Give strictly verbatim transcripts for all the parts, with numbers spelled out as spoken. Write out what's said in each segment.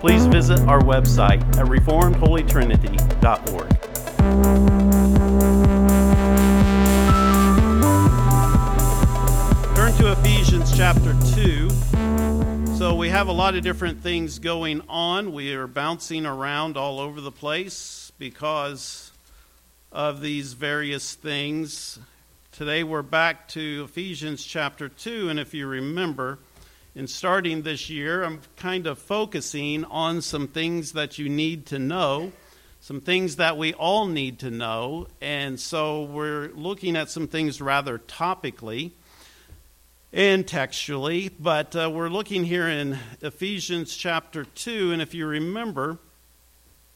please visit our website at reformed holy trinity dot org. Turn to Ephesians chapter two. So we have a lot of different things going on. We are bouncing around all over the place because of these various things. Today we're back to Ephesians chapter two, and if you remember, in starting this year, I'm kind of focusing on some things that you need to know, some things that we all need to know, and so we're looking at some things rather topically and textually, but uh, we're looking here in Ephesians chapter two, and if you remember,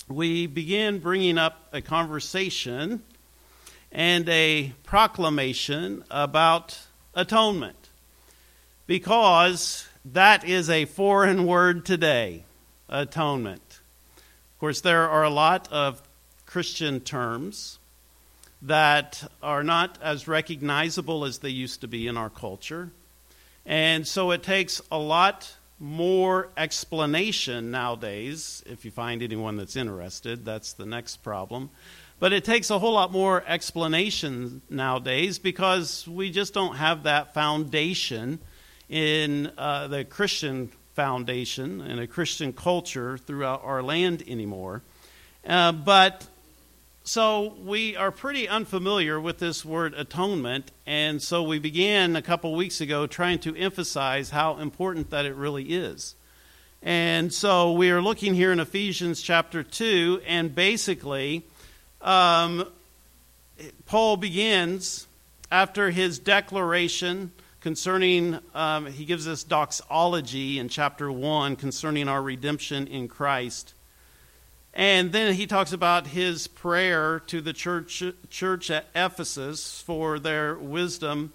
we began bringing up a conversation and a proclamation about atonement, because that is a foreign word today, atonement. Of course, there are a lot of Christian terms that are not as recognizable as they used to be in our culture. And so it takes a lot more explanation nowadays, if you find anyone that's interested, that's the next problem. But it takes a whole lot more explanation nowadays because we just don't have that foundation in uh, the Christian foundation and a Christian culture throughout our land anymore. Uh, but so we are pretty unfamiliar with this word atonement, and so we began a couple weeks ago trying to emphasize how important that it really is. And so we are looking here in Ephesians chapter two, and basically um, Paul begins after his declaration concerning, um, he gives us doxology in chapter one concerning our redemption in Christ. And then he talks about his prayer to the church, church at Ephesus for their wisdom.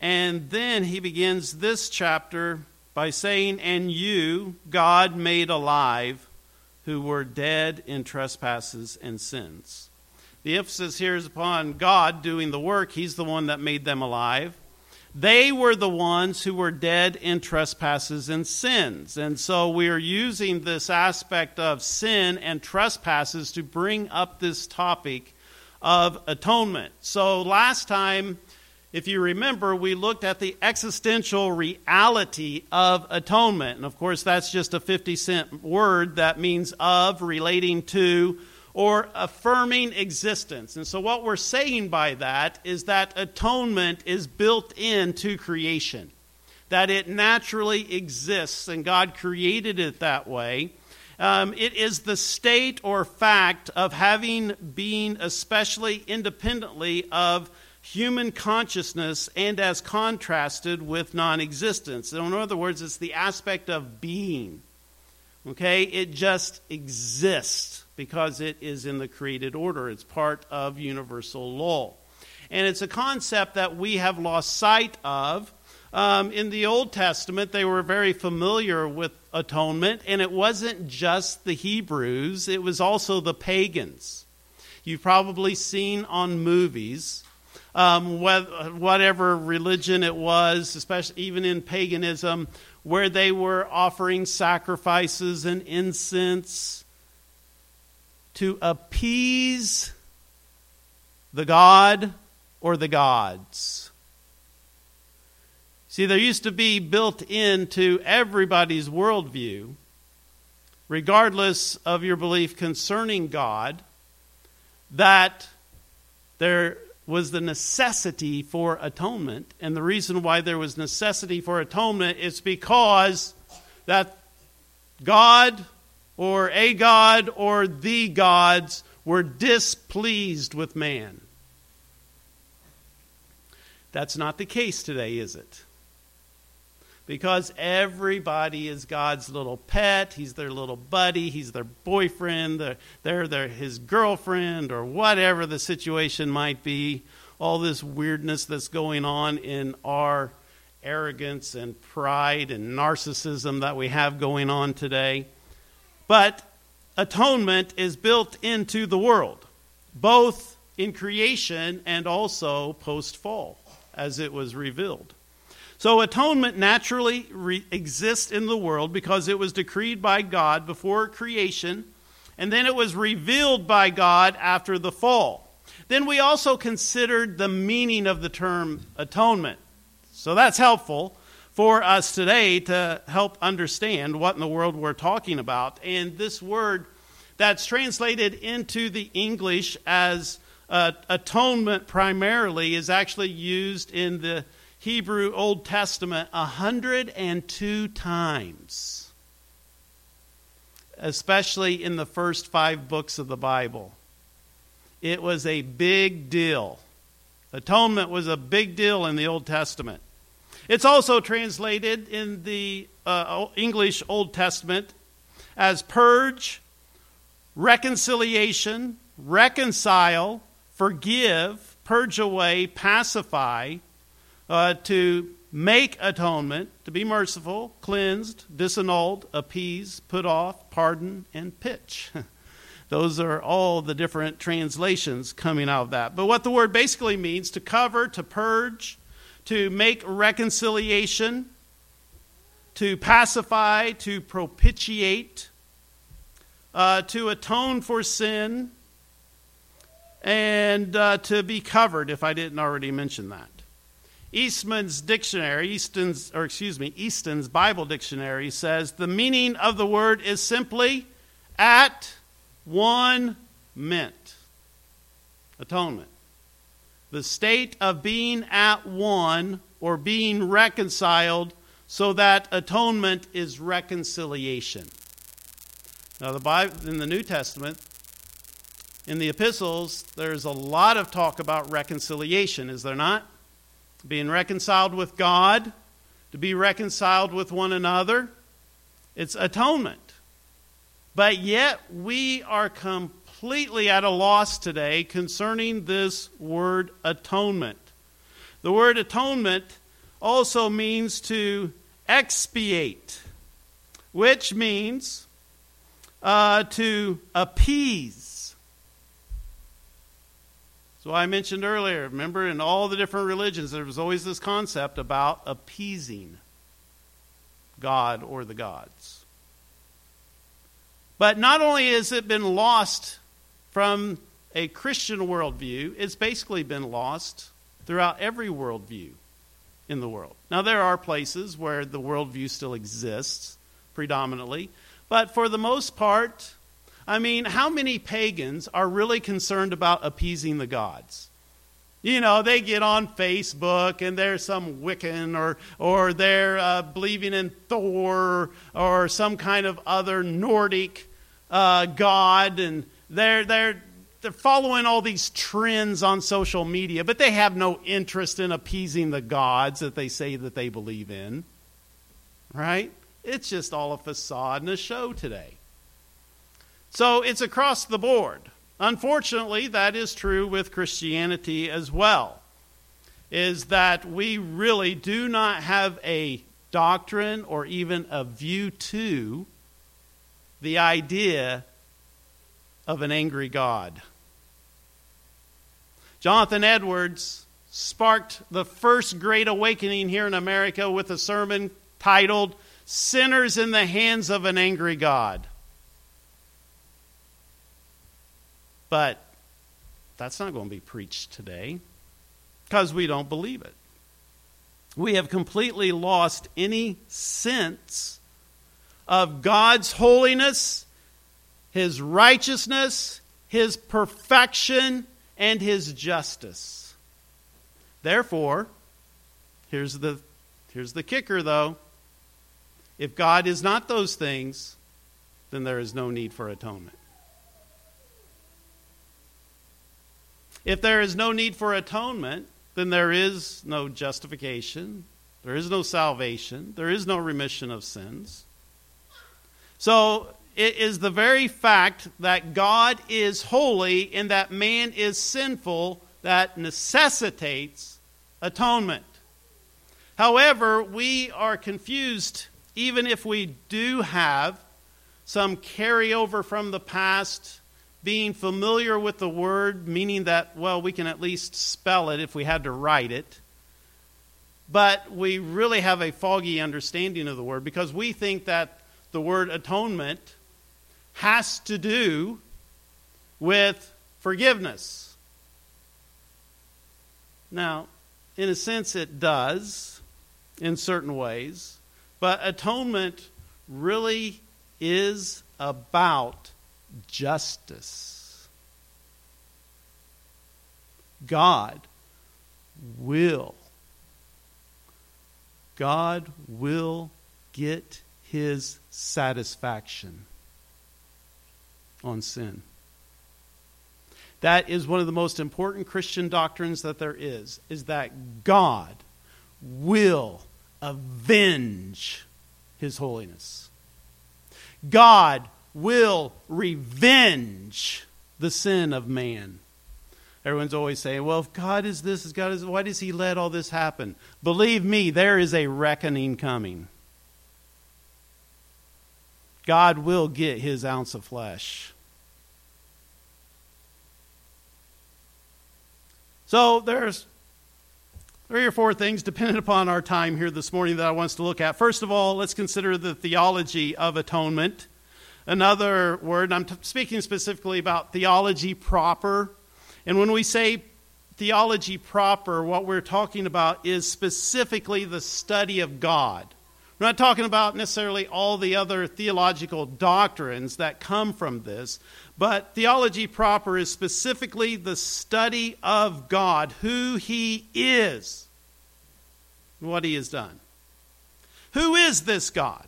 And then he begins this chapter by saying, "And you, God made alive, who were dead in trespasses and sins." The emphasis here is upon God doing the work. He's the one that made them alive. They were the ones who were dead in trespasses and sins. And so we are using this aspect of sin and trespasses to bring up this topic of atonement. So last time, if you remember, we looked at the existential reality of atonement. And of course, that's just a fifty cent word that means of, relating to, or affirming existence. And so what we're saying by that is that atonement is built into creation, that it naturally exists, and God created it that way. Um, it is the state or fact of having being, especially independently of human consciousness and as contrasted with non-existence. So in other words, it's the aspect of being. Okay, it just exists because it is in the created order. It's part of universal law. And it's a concept that we have lost sight of. Um, in the Old Testament, they were very familiar with atonement, and it wasn't just the Hebrews, it was also the pagans. You've probably seen on movies, um, whatever religion it was, especially even in paganism, where they were offering sacrifices and incense to appease the god or the gods. See, there used to be built into everybody's worldview, regardless of your belief concerning God, that there was the necessity for atonement. And the reason why there was necessity for atonement is because that God or a god or the gods were displeased with man. That's not the case today, is it? because everybody is God's little pet. He's their little buddy. He's their boyfriend. They're, they're, they're his girlfriend, or whatever the situation might be. All this weirdness that's going on in our arrogance and pride and narcissism that we have going on today. But atonement is built into the world, both in creation and also post-fall, as it was revealed. So atonement naturally re- exists in the world because it was decreed by God before creation, and then it was revealed by God after the fall. Then we also considered the meaning of the term atonement. So that's helpful for us today to help understand what in the world we're talking about. And this word that's translated into the English as uh, atonement primarily is actually used in the Hebrew Old Testament one hundred two times, especially in the first five books of the Bible. It was a big deal. Atonement was a big deal in the Old Testament. It's also translated in the uh, English Old Testament as purge, reconciliation, reconcile, forgive, purge away, pacify, Uh, to make atonement, to be merciful, cleansed, disannulled, appease, put off, pardon, and pitch. Those are all the different translations coming out of that. But what the word basically means, to cover, to purge, to make reconciliation, to pacify, to propitiate, uh, to atone for sin, and uh, to be covered, if I didn't already mention that. Eastman's dictionary, Easton's, or excuse me, Easton's Bible Dictionary says the meaning of the word is simply at one meant. Atonement. The state of being at one or being reconciled, so that atonement is reconciliation. Now, the Bible, in the New Testament, in the epistles, there's a lot of talk about reconciliation, is there not? Being reconciled with God, to be reconciled with one another. It's atonement. But yet we are completely at a loss today concerning this word atonement. The word atonement also means to expiate, which means uh, to appease. So I mentioned earlier, remember, in all the different religions, there was always this concept about appeasing God or the gods. But not only has it been lost from a Christian worldview, it's basically been lost throughout every worldview in the world. Now, there are places where the worldview still exists predominantly, but for the most part, I mean, how many pagans are really concerned about appeasing the gods? You know, they get on Facebook and they're some Wiccan or or they're uh, believing in Thor or some kind of other Nordic uh, god, and they're they're they're following all these trends on social media, but they have no interest in appeasing the gods that they say that they believe in. Right? It's just all a facade and a show today. So it's across the board. Unfortunately, that is true with Christianity as well, is that we really do not have a doctrine or even a view to the idea of an angry God. Jonathan Edwards sparked the first great awakening here in America with a sermon titled, "Sinners in the Hands of an Angry God." But that's not going to be preached today because we don't believe it. We have completely lost any sense of God's holiness, His righteousness, His perfection, and His justice. Therefore, here's the, here's the kicker though. If God is not those things, then there is no need for atonement. If there is no need for atonement, then there is no justification, There is no salvation. There is no remission of sins. So it is the very fact that God is holy and that man is sinful that necessitates atonement. However, we are confused even if we do have some carryover from the past, being familiar with the word, meaning that, well, we can at least spell it if we had to write it. But we really have a foggy understanding of the word because we think that the word atonement has to do with forgiveness. Now, in a sense, it does in certain ways, but atonement really is about justice. God will God will get his satisfaction on sin. That is one of the most important Christian doctrines that there is, is that God will avenge his holiness. God will revenge the sin of man. Everyone's always saying, well, if God is this, if God is, why does he let all this happen? Believe me, there is a reckoning coming. God will get his ounce of flesh. So there's three or four things dependent upon our time here this morning that I want us to look at. First of all, let's consider the theology of atonement. Another word, and I'm t- speaking specifically about theology proper. And when we say theology proper, what we're talking about is specifically the study of God. We're not talking about necessarily all the other theological doctrines that come from this, but theology proper is specifically the study of God, who he is, and what he has done. Who is this God?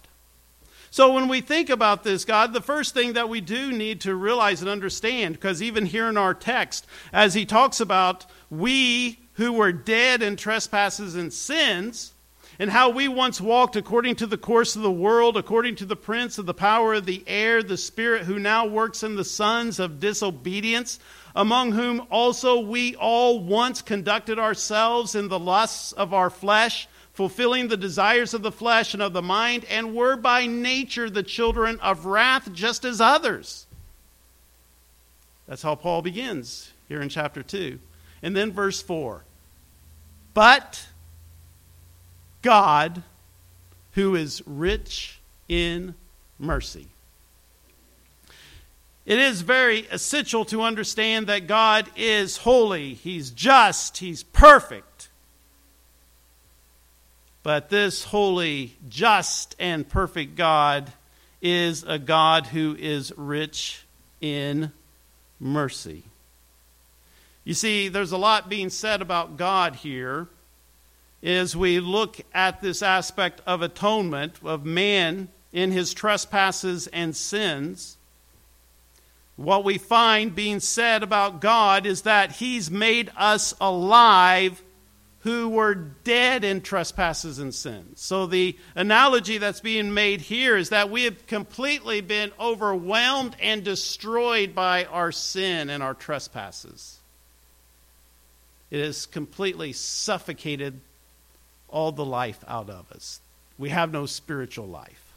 So when we think about this God, the first thing that we do need to realize and understand, because even here in our text, as he talks about we who were dead in trespasses and sins, and how we once walked according to the course of the world, according to the prince of the power of the air, the spirit who now works in the sons of disobedience, among whom also we all once conducted ourselves in the lusts of our flesh, fulfilling the desires of the flesh and of the mind, and were by nature the children of wrath, just as others. That's how Paul begins here in chapter two. And then verse four. But God, who is rich in mercy. It is very essential to understand that God is holy. He's just. He's perfect. But this holy, just, and perfect God is a God who is rich in mercy. You see, there's a lot being said about God here as we look at this aspect of atonement, of man in his trespasses and sins. What we find being said about God is that he's made us alive who were dead in trespasses and sins. So the analogy that's being made here is that we have completely been overwhelmed and destroyed by our sin and our trespasses. It has completely suffocated all the life out of us. We have no spiritual life.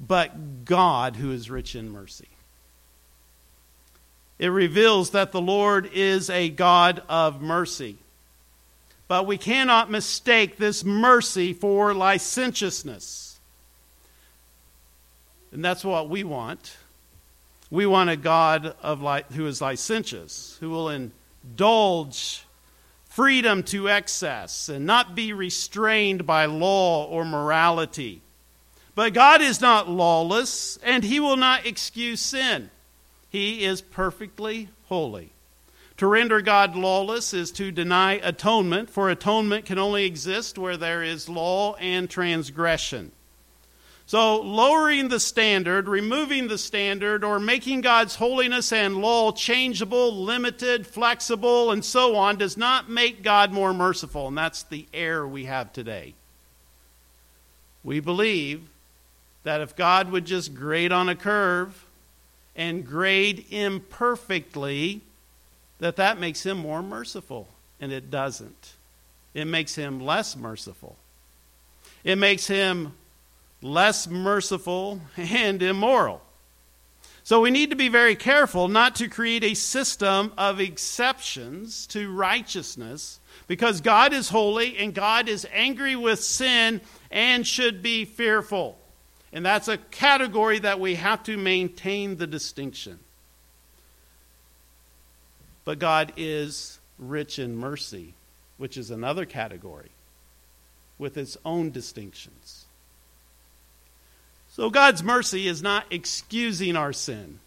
But God, who is rich in mercy. It reveals that the Lord is a God of mercy. But we cannot mistake this mercy for licentiousness. And that's what we want. We want a God of li- who is licentious, who will indulge freedom to excess and not be restrained by law or morality. But God is not lawless, and he will not excuse sin. He is perfectly holy. To render God lawless is to deny atonement, for atonement can only exist where there is law and transgression. So lowering the standard, removing the standard, or making God's holiness and law changeable, limited, flexible, and so on does not make God more merciful. And that's the error we have today. We believe that if God would just grade on a curve and grade imperfectly, that that makes him more merciful. And it doesn't. It makes him less merciful. It makes him less merciful and immoral. So we need to be very careful not to create a system of exceptions to righteousness, because God is holy and God is angry with sin and should be fearful. And that's a category that we have to maintain the distinction. But God is rich in mercy, which is another category with its own distinctions. So God's mercy is not excusing our sin,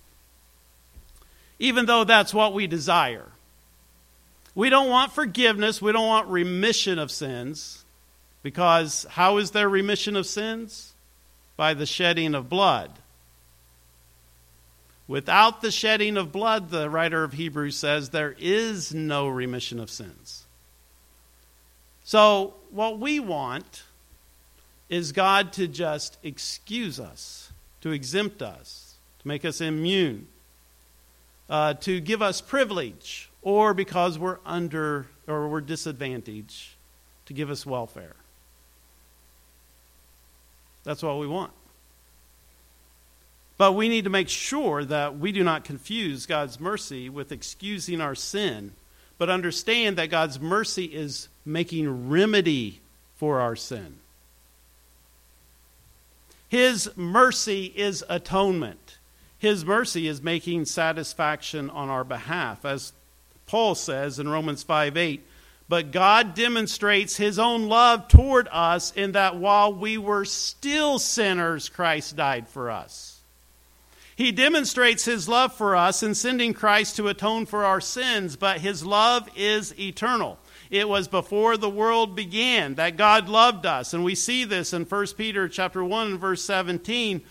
even though that's what we desire. We don't want forgiveness. We don't want remission of sins, because how is there remission of sins? By the shedding of blood. Without the shedding of blood, the writer of Hebrews says, there is no remission of sins. So what we want is God to just excuse us, to exempt us, to make us immune, uh, to give us privilege, or because we're under or we're disadvantaged, to give us welfare. That's what we want. But we need to make sure that we do not confuse God's mercy with excusing our sin, but understand that God's mercy is making remedy for our sin. His mercy is atonement. His mercy is making satisfaction on our behalf. As Paul says in Romans five eight, but God demonstrates his own love toward us in that while we were still sinners, Christ died for us. He demonstrates his love for us in sending Christ to atone for our sins, but his love is eternal. It was before the world began that God loved us, and we see this in First Peter chapter one, verse seventeen,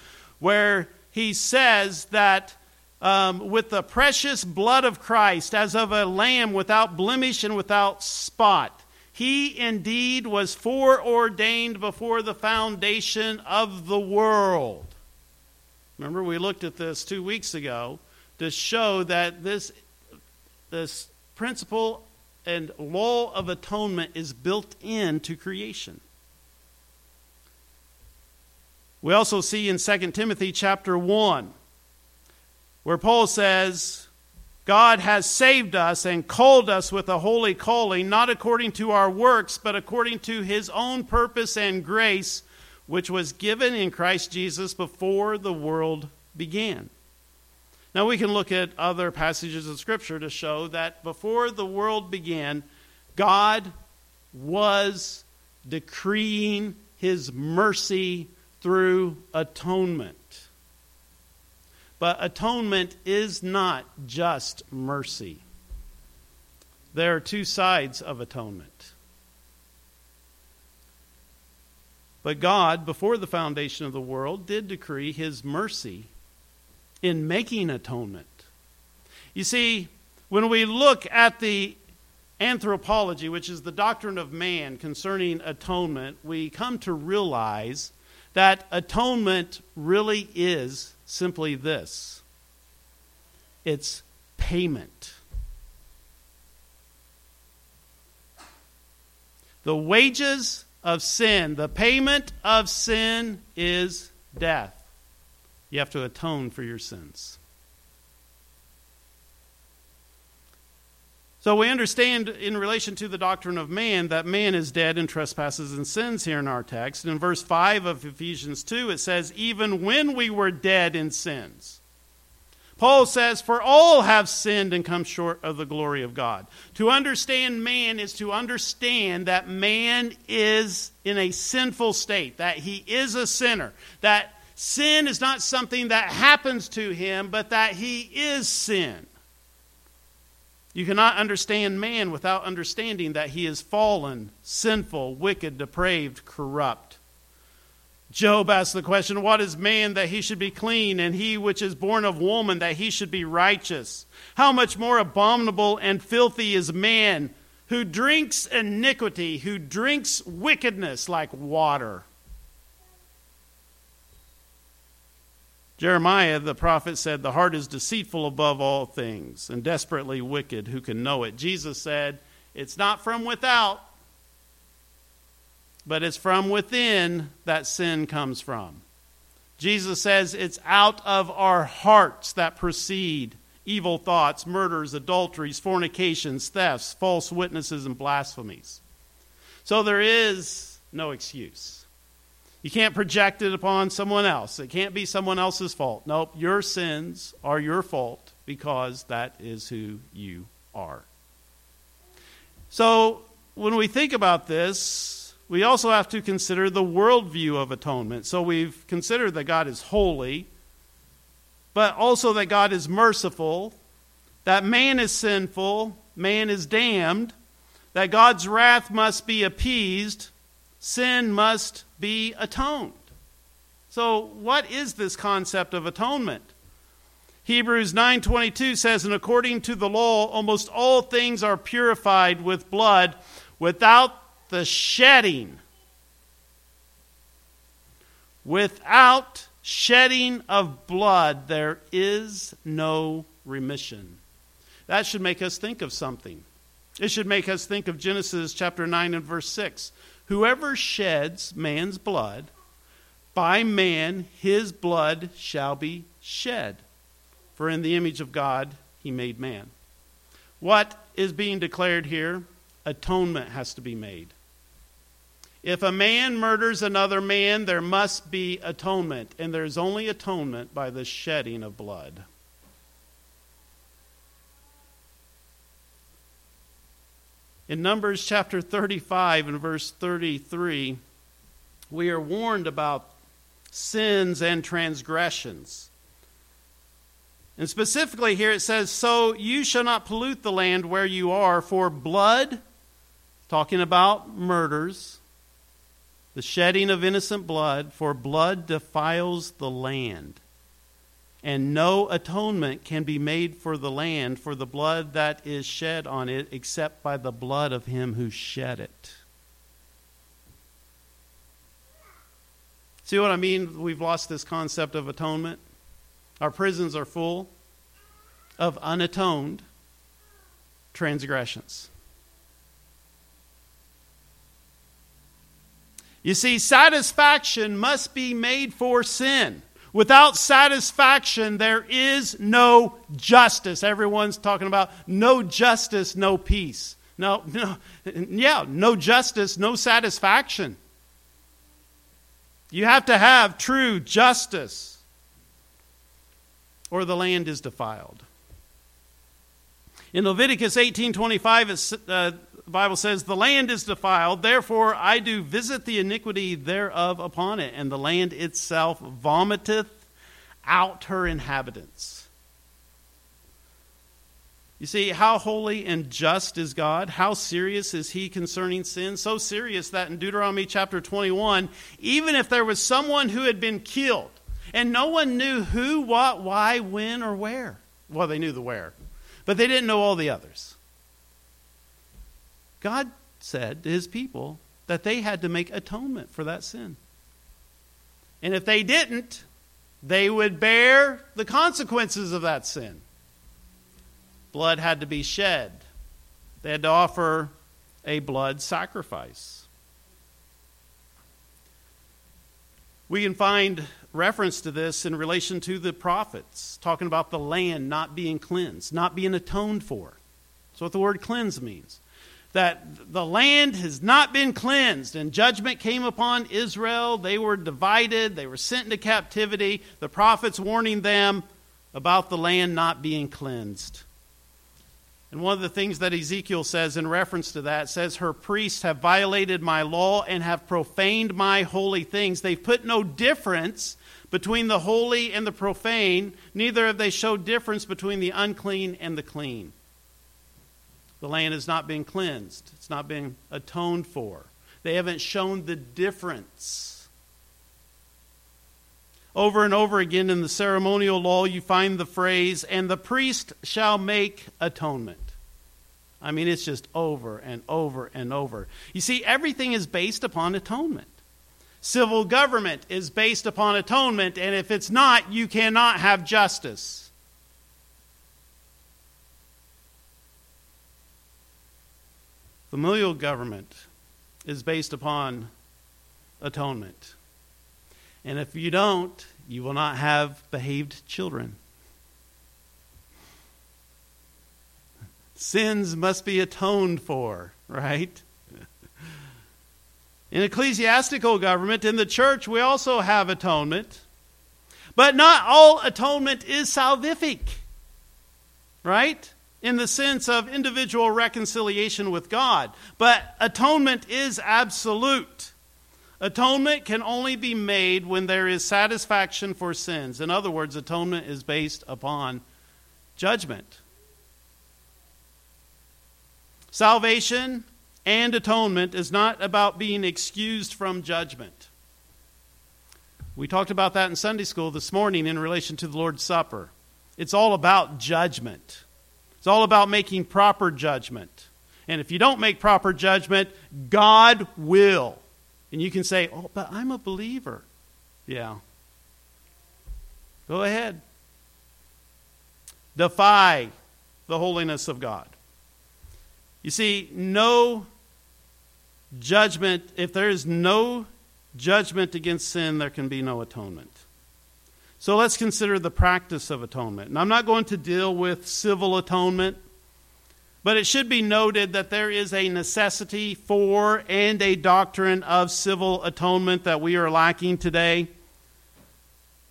where he says that Um, with the precious blood of Christ, as of a lamb without blemish and without spot. He indeed was foreordained before the foundation of the world. Remember, we looked at this two weeks ago to show that this, this principle and law of atonement is built into creation. We also see in Second Timothy chapter one, where Paul says, God has saved us and called us with a holy calling, not according to our works, but according to his own purpose and grace, which was given in Christ Jesus before the world began. Now we can look at other passages of Scripture to show that before the world began, God was decreeing his mercy through atonement. But atonement is not just mercy. There are two sides of atonement. But God, before the foundation of the world, did decree his mercy in making atonement. You see, when we look at the anthropology, which is the doctrine of man concerning atonement, we come to realize that atonement really is simply this. It's payment. The wages of sin, the payment of sin is death. You have to atone for your sins. So we understand in relation to the doctrine of man that man is dead in trespasses and sins here in our text. And in verse five of Ephesians two, it says, even when we were dead in sins. Paul says, for all have sinned and come short of the glory of God. To understand man is to understand that man is in a sinful state, that he is a sinner, that sin is not something that happens to him, but that he is sin. You cannot understand man without understanding that he is fallen, sinful, wicked, depraved, corrupt. Job asked the question, what is man that he should be clean, and he which is born of woman that he should be righteous? How much more abominable and filthy is man, who drinks iniquity, who drinks wickedness like water? Jeremiah, the prophet, said, the heart is deceitful above all things and desperately wicked. Who can know it? Jesus said, it's not from without, but it's from within that sin comes from. Jesus says it's out of our hearts that proceed evil thoughts, murders, adulteries, fornications, thefts, false witnesses, and blasphemies. So there is no excuse. You can't project it upon someone else. It can't be someone else's fault. Nope, your sins are your fault because that is who you are. So when we think about this, we also have to consider the worldview of atonement. So we've considered that God is holy, but also that God is merciful, that man is sinful, man is damned, that God's wrath must be appeased, sin must be atoned. So what is this concept of atonement? Hebrews nine twenty-two says, and according to the law, almost all things are purified with blood, without the shedding, without shedding of blood, there is no remission. That should make us think of something. It should make us think of Genesis chapter nine and verse six. Whoever sheds man's blood, by man his blood shall be shed. For in the image of God he made man. What is being declared here? Atonement has to be made. If a man murders another man, there must be atonement, and there's only atonement by the shedding of blood. In Numbers chapter thirty-five and verse thirty-three, we are warned about sins and transgressions. And specifically here it says, so you shall not pollute the land where you are, for blood, talking about murders, the shedding of innocent blood, for blood defiles the land. And no atonement can be made for the land, for the blood that is shed on it, except by the blood of him who shed it. See what I mean? We've lost this concept of atonement. Our prisons are full of unatoned transgressions. You see, satisfaction must be made for sin. Without satisfaction, there is no justice. Everyone's talking about no justice, no peace. No, no, yeah, no justice, no satisfaction. You have to have true justice, or the land is defiled. In Leviticus eighteen twenty-five, uh, the Bible says, the land is defiled, therefore I do visit the iniquity thereof upon it, and the land itself vomiteth out her inhabitants. You see, how holy and just is God? How serious is he concerning sin? So serious that in Deuteronomy chapter twenty-one, even if there was someone who had been killed, and no one knew who, what, why, when, or where. Well, they knew the where, but they didn't know all the others. God said to his people that they had to make atonement for that sin. And if they didn't, they would bear the consequences of that sin. Blood had to be shed. They had to offer a blood sacrifice. We can find reference to this in relation to the prophets, talking about the land not being cleansed, not being atoned for. That's what the word cleanse means. That the land has not been cleansed, and judgment came upon Israel. They were divided. They were sent into captivity. The prophets warning them about the land not being cleansed. And one of the things that Ezekiel says in reference to that says, her priests have violated my law and have profaned my holy things. They've put no difference between the holy and the profane, neither have they showed difference between the unclean and the clean. The land has not been cleansed. It's not been atoned for. They haven't shown the difference. Over and over again in the ceremonial law, you find the phrase, and the priest shall make atonement. I mean, it's just over and over and over. You see, everything is based upon atonement. Civil government is based upon atonement, and if it's not, you cannot have justice. Familial government is based upon atonement. And if you don't, you will not have behaved children. Sins must be atoned for, right? In ecclesiastical government, in the church, we also have atonement. But not all atonement is salvific, right? In the sense of individual reconciliation with God. But atonement is absolute. Atonement can only be made when there is satisfaction for sins. In other words, atonement is based upon judgment. Salvation and atonement is not about being excused from judgment. We talked about that in Sunday school this morning in relation to the Lord's Supper. It's all about judgment. It's all about making proper judgment. And if you don't make proper judgment, God will. And you can say, oh, but I'm a believer. Yeah. Go ahead. Defy the holiness of God. You see, no judgment, if there is no judgment against sin, there can be no atonement. So let's consider the practice of atonement. And I'm not going to deal with civil atonement. But it should be noted that there is a necessity for and a doctrine of civil atonement that we are lacking today.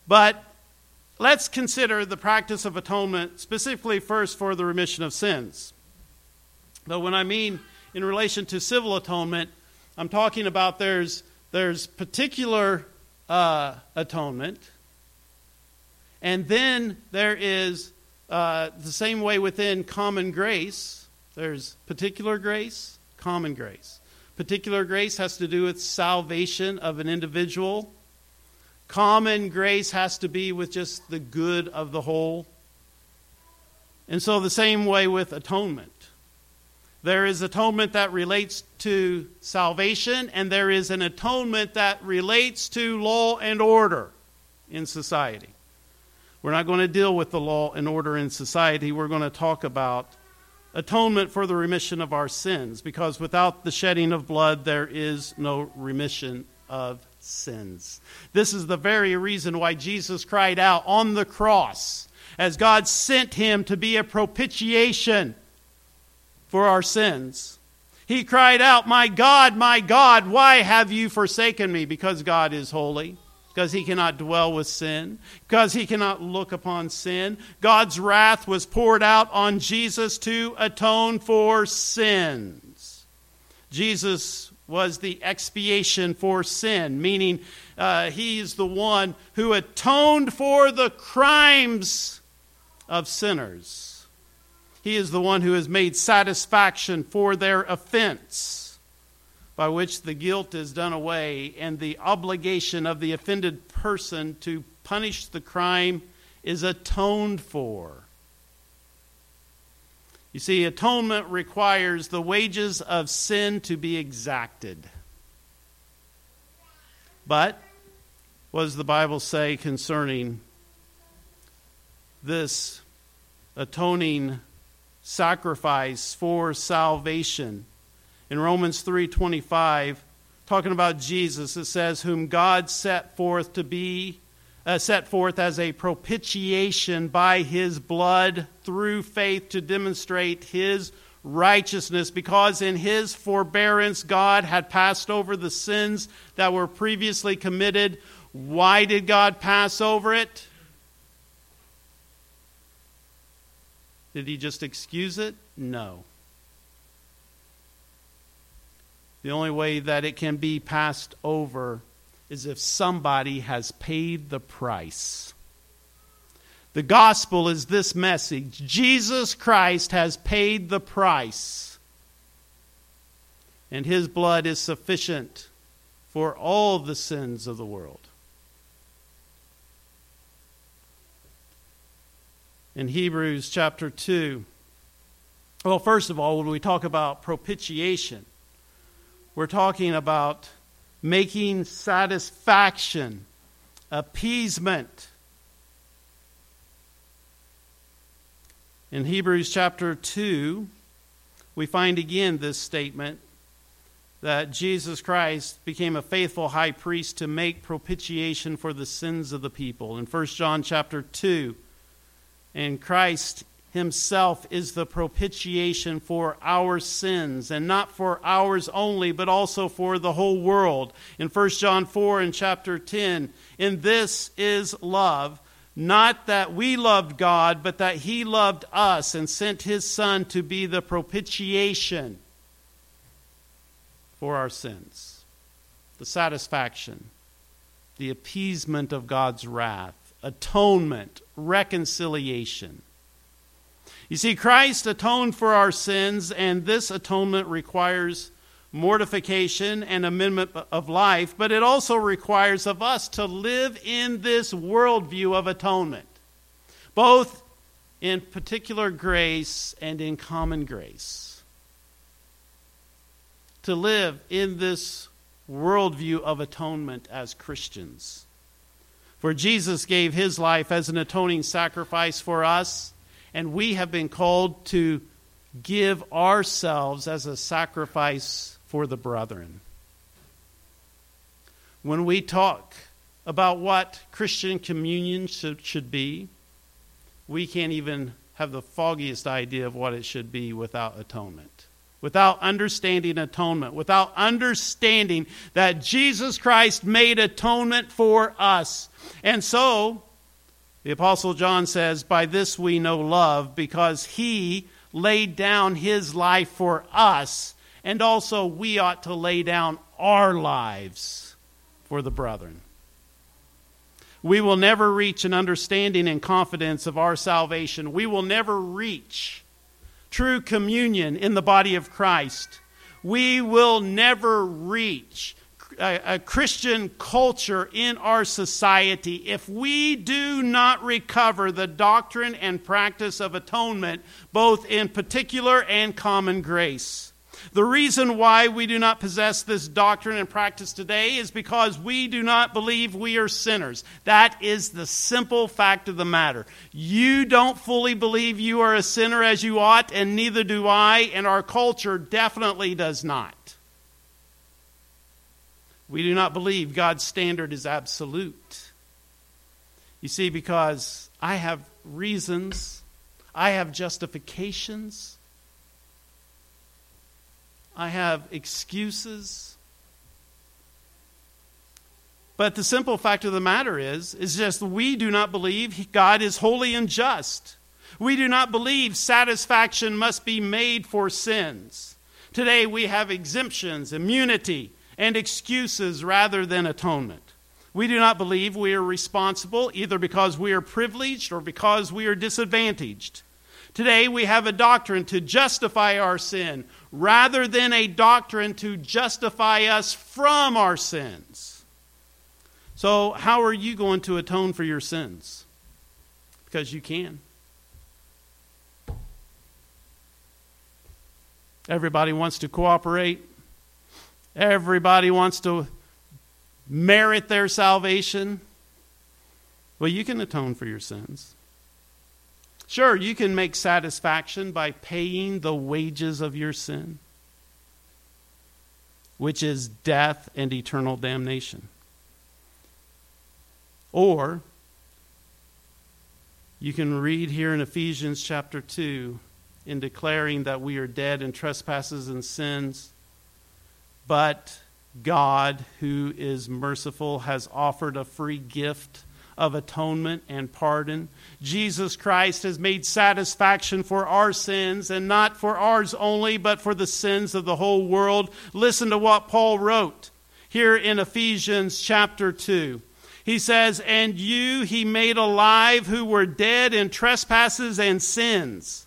But let's consider the practice of atonement specifically first for the remission of sins. Though when I mean in relation to civil atonement, I'm talking about there's, there's particular uh, atonement, and then there is Uh, the same way within common grace, there's particular grace, common grace. Particular grace has to do with salvation of an individual. Common grace has to be with just the good of the whole. And so the same way with atonement. There is atonement that relates to salvation, and there is an atonement that relates to law and order in society. We're not going to deal with the law and order in society. We're going to talk about atonement for the remission of our sins, because without the shedding of blood, there is no remission of sins. This is the very reason why Jesus cried out on the cross as God sent him to be a propitiation for our sins. He cried out, "My God, my God, why have you forsaken me?" Because God is holy. Because he cannot dwell with sin. Because he cannot look upon sin. God's wrath was poured out on Jesus to atone for sins. Jesus was the expiation for sin, meaning uh, he is the one who atoned for the crimes of sinners. He is the one who has made satisfaction for their offense, by which the guilt is done away and the obligation of the offended person to punish the crime is atoned for. You see, atonement requires the wages of sin to be exacted. But what does the Bible say concerning this atoning sacrifice for salvation? In Romans three twenty-five, talking about Jesus, it says, "Whom God set forth to be, uh, set forth as a propitiation by his blood through faith to demonstrate his righteousness, because in his forbearance God had passed over the sins that were previously committed." Why did God pass over it? Did he just excuse it? No. The only way that it can be passed over is if somebody has paid the price. The gospel is this message: Jesus Christ has paid the price, and his blood is sufficient for all the sins of the world. in Hebrews chapter two. Well, first of all, when we talk about propitiation, we're talking about making satisfaction, appeasement. In Hebrews chapter two, we find again this statement that Jesus Christ became a faithful high priest to make propitiation for the sins of the people. In First John chapter two, and Christ himself is the propitiation for our sins, and not for ours only, but also for the whole world. In First John four and chapter ten, in this is love, not that we loved God, but that he loved us and sent his Son to be the propitiation for our sins. The satisfaction, the appeasement of God's wrath, atonement, reconciliation. You see, Christ atoned for our sins, and this atonement requires mortification and amendment of life, but it also requires of us to live in this worldview of atonement, both in particular grace and in common grace. To live in this worldview of atonement as Christians. For Jesus gave his life as an atoning sacrifice for us, and we have been called to give ourselves as a sacrifice for the brethren. When we talk about what Christian communion should, should be, we can't even have the foggiest idea of what it should be without atonement. Without understanding atonement. Without understanding that Jesus Christ made atonement for us. And so the Apostle John says, by this we know love, because he laid down his life for us, and also we ought to lay down our lives for the brethren. We will never reach an understanding and confidence of our salvation. We will never reach true communion in the body of Christ. We will never reach a Christian culture in our society if we do not recover the doctrine and practice of atonement, both in particular and common grace. The reason why we do not possess this doctrine and practice today is because we do not believe we are sinners. That is the simple fact of the matter. You don't fully believe you are a sinner as you ought, and neither do I, and our culture definitely does not. We do not believe God's standard is absolute. You see, because I have reasons, I have justifications, I have excuses. But the simple fact of the matter is, is just we do not believe God is holy and just. We do not believe satisfaction must be made for sins. Today we have exemptions, immunity, and excuses rather than atonement. We do not believe we are responsible either because we are privileged or because we are disadvantaged. Today we have a doctrine to justify our sin rather than a doctrine to justify us from our sins. So how are you going to atone for your sins? Because you can. Everybody wants to cooperate. Everybody wants to merit their salvation. Well, you can atone for your sins. Sure, you can make satisfaction by paying the wages of your sin, which is death and eternal damnation. Or you can read here in Ephesians chapter two, in declaring that we are dead in trespasses and sins, but God, who is merciful, has offered a free gift of atonement and pardon. Jesus Christ has made satisfaction for our sins, and not for ours only, but for the sins of the whole world. Listen to what Paul wrote here in Ephesians chapter two. He says, "And you he made alive who were dead in trespasses and sins,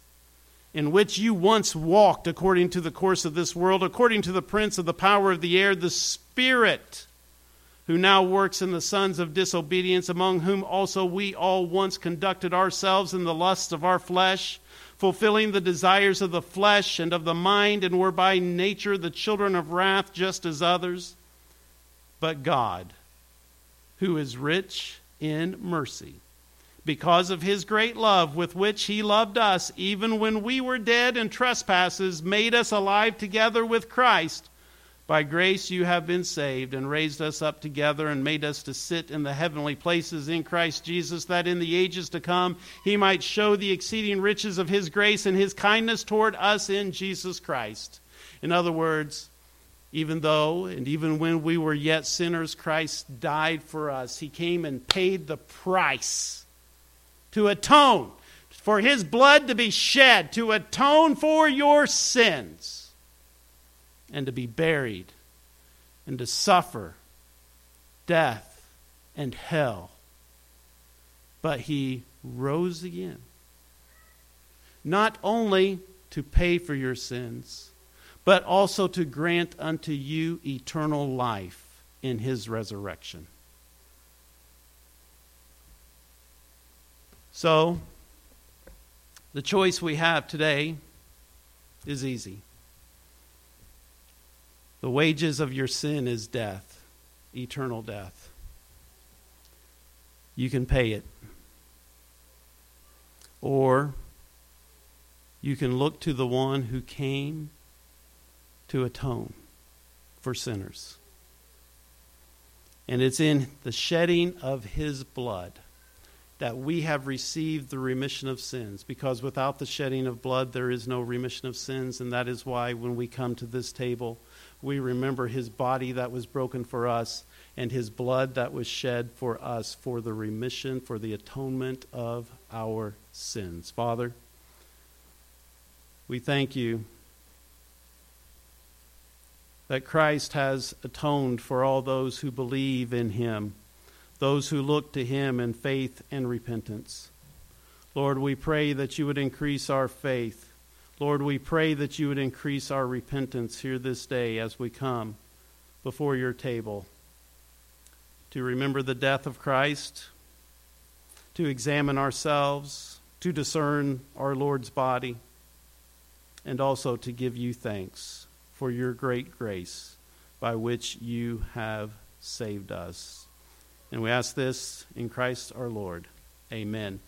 in which you once walked according to the course of this world, according to the prince of the power of the air, the spirit who now works in the sons of disobedience, among whom also we all once conducted ourselves in the lusts of our flesh, fulfilling the desires of the flesh and of the mind, and were by nature the children of wrath, just as others. But God, who is rich in mercy, because of his great love with which he loved us, even when we were dead in trespasses, made us alive together with Christ. By grace you have been saved, and raised us up together, and made us to sit in the heavenly places in Christ Jesus, that in the ages to come he might show the exceeding riches of his grace and his kindness toward us in Jesus Christ. In other words, even though and even when we were yet sinners, Christ died for us. He came and paid the price to atone, for his blood to be shed, to atone for your sins, and to be buried, and to suffer death and hell. But he rose again, not only to pay for your sins, but also to grant unto you eternal life in his resurrection. So, the choice we have today is easy. The wages of your sin is death, eternal death. You can pay it. Or you can look to the one who came to atone for sinners. And it's in the shedding of his blood that we have received the remission of sins, because without the shedding of blood there is no remission of sins, and that is why when we come to this table, we remember his body that was broken for us and his blood that was shed for us for the remission, for the atonement of our sins. Father, we thank you that Christ has atoned for all those who believe in him, those who look to him in faith and repentance. Lord, we pray that you would increase our faith. Lord, we pray that you would increase our repentance here this day as we come before your table to remember the death of Christ, to examine ourselves, to discern our Lord's body, and also to give you thanks for your great grace by which you have saved us. And we ask this in Christ our Lord. Amen.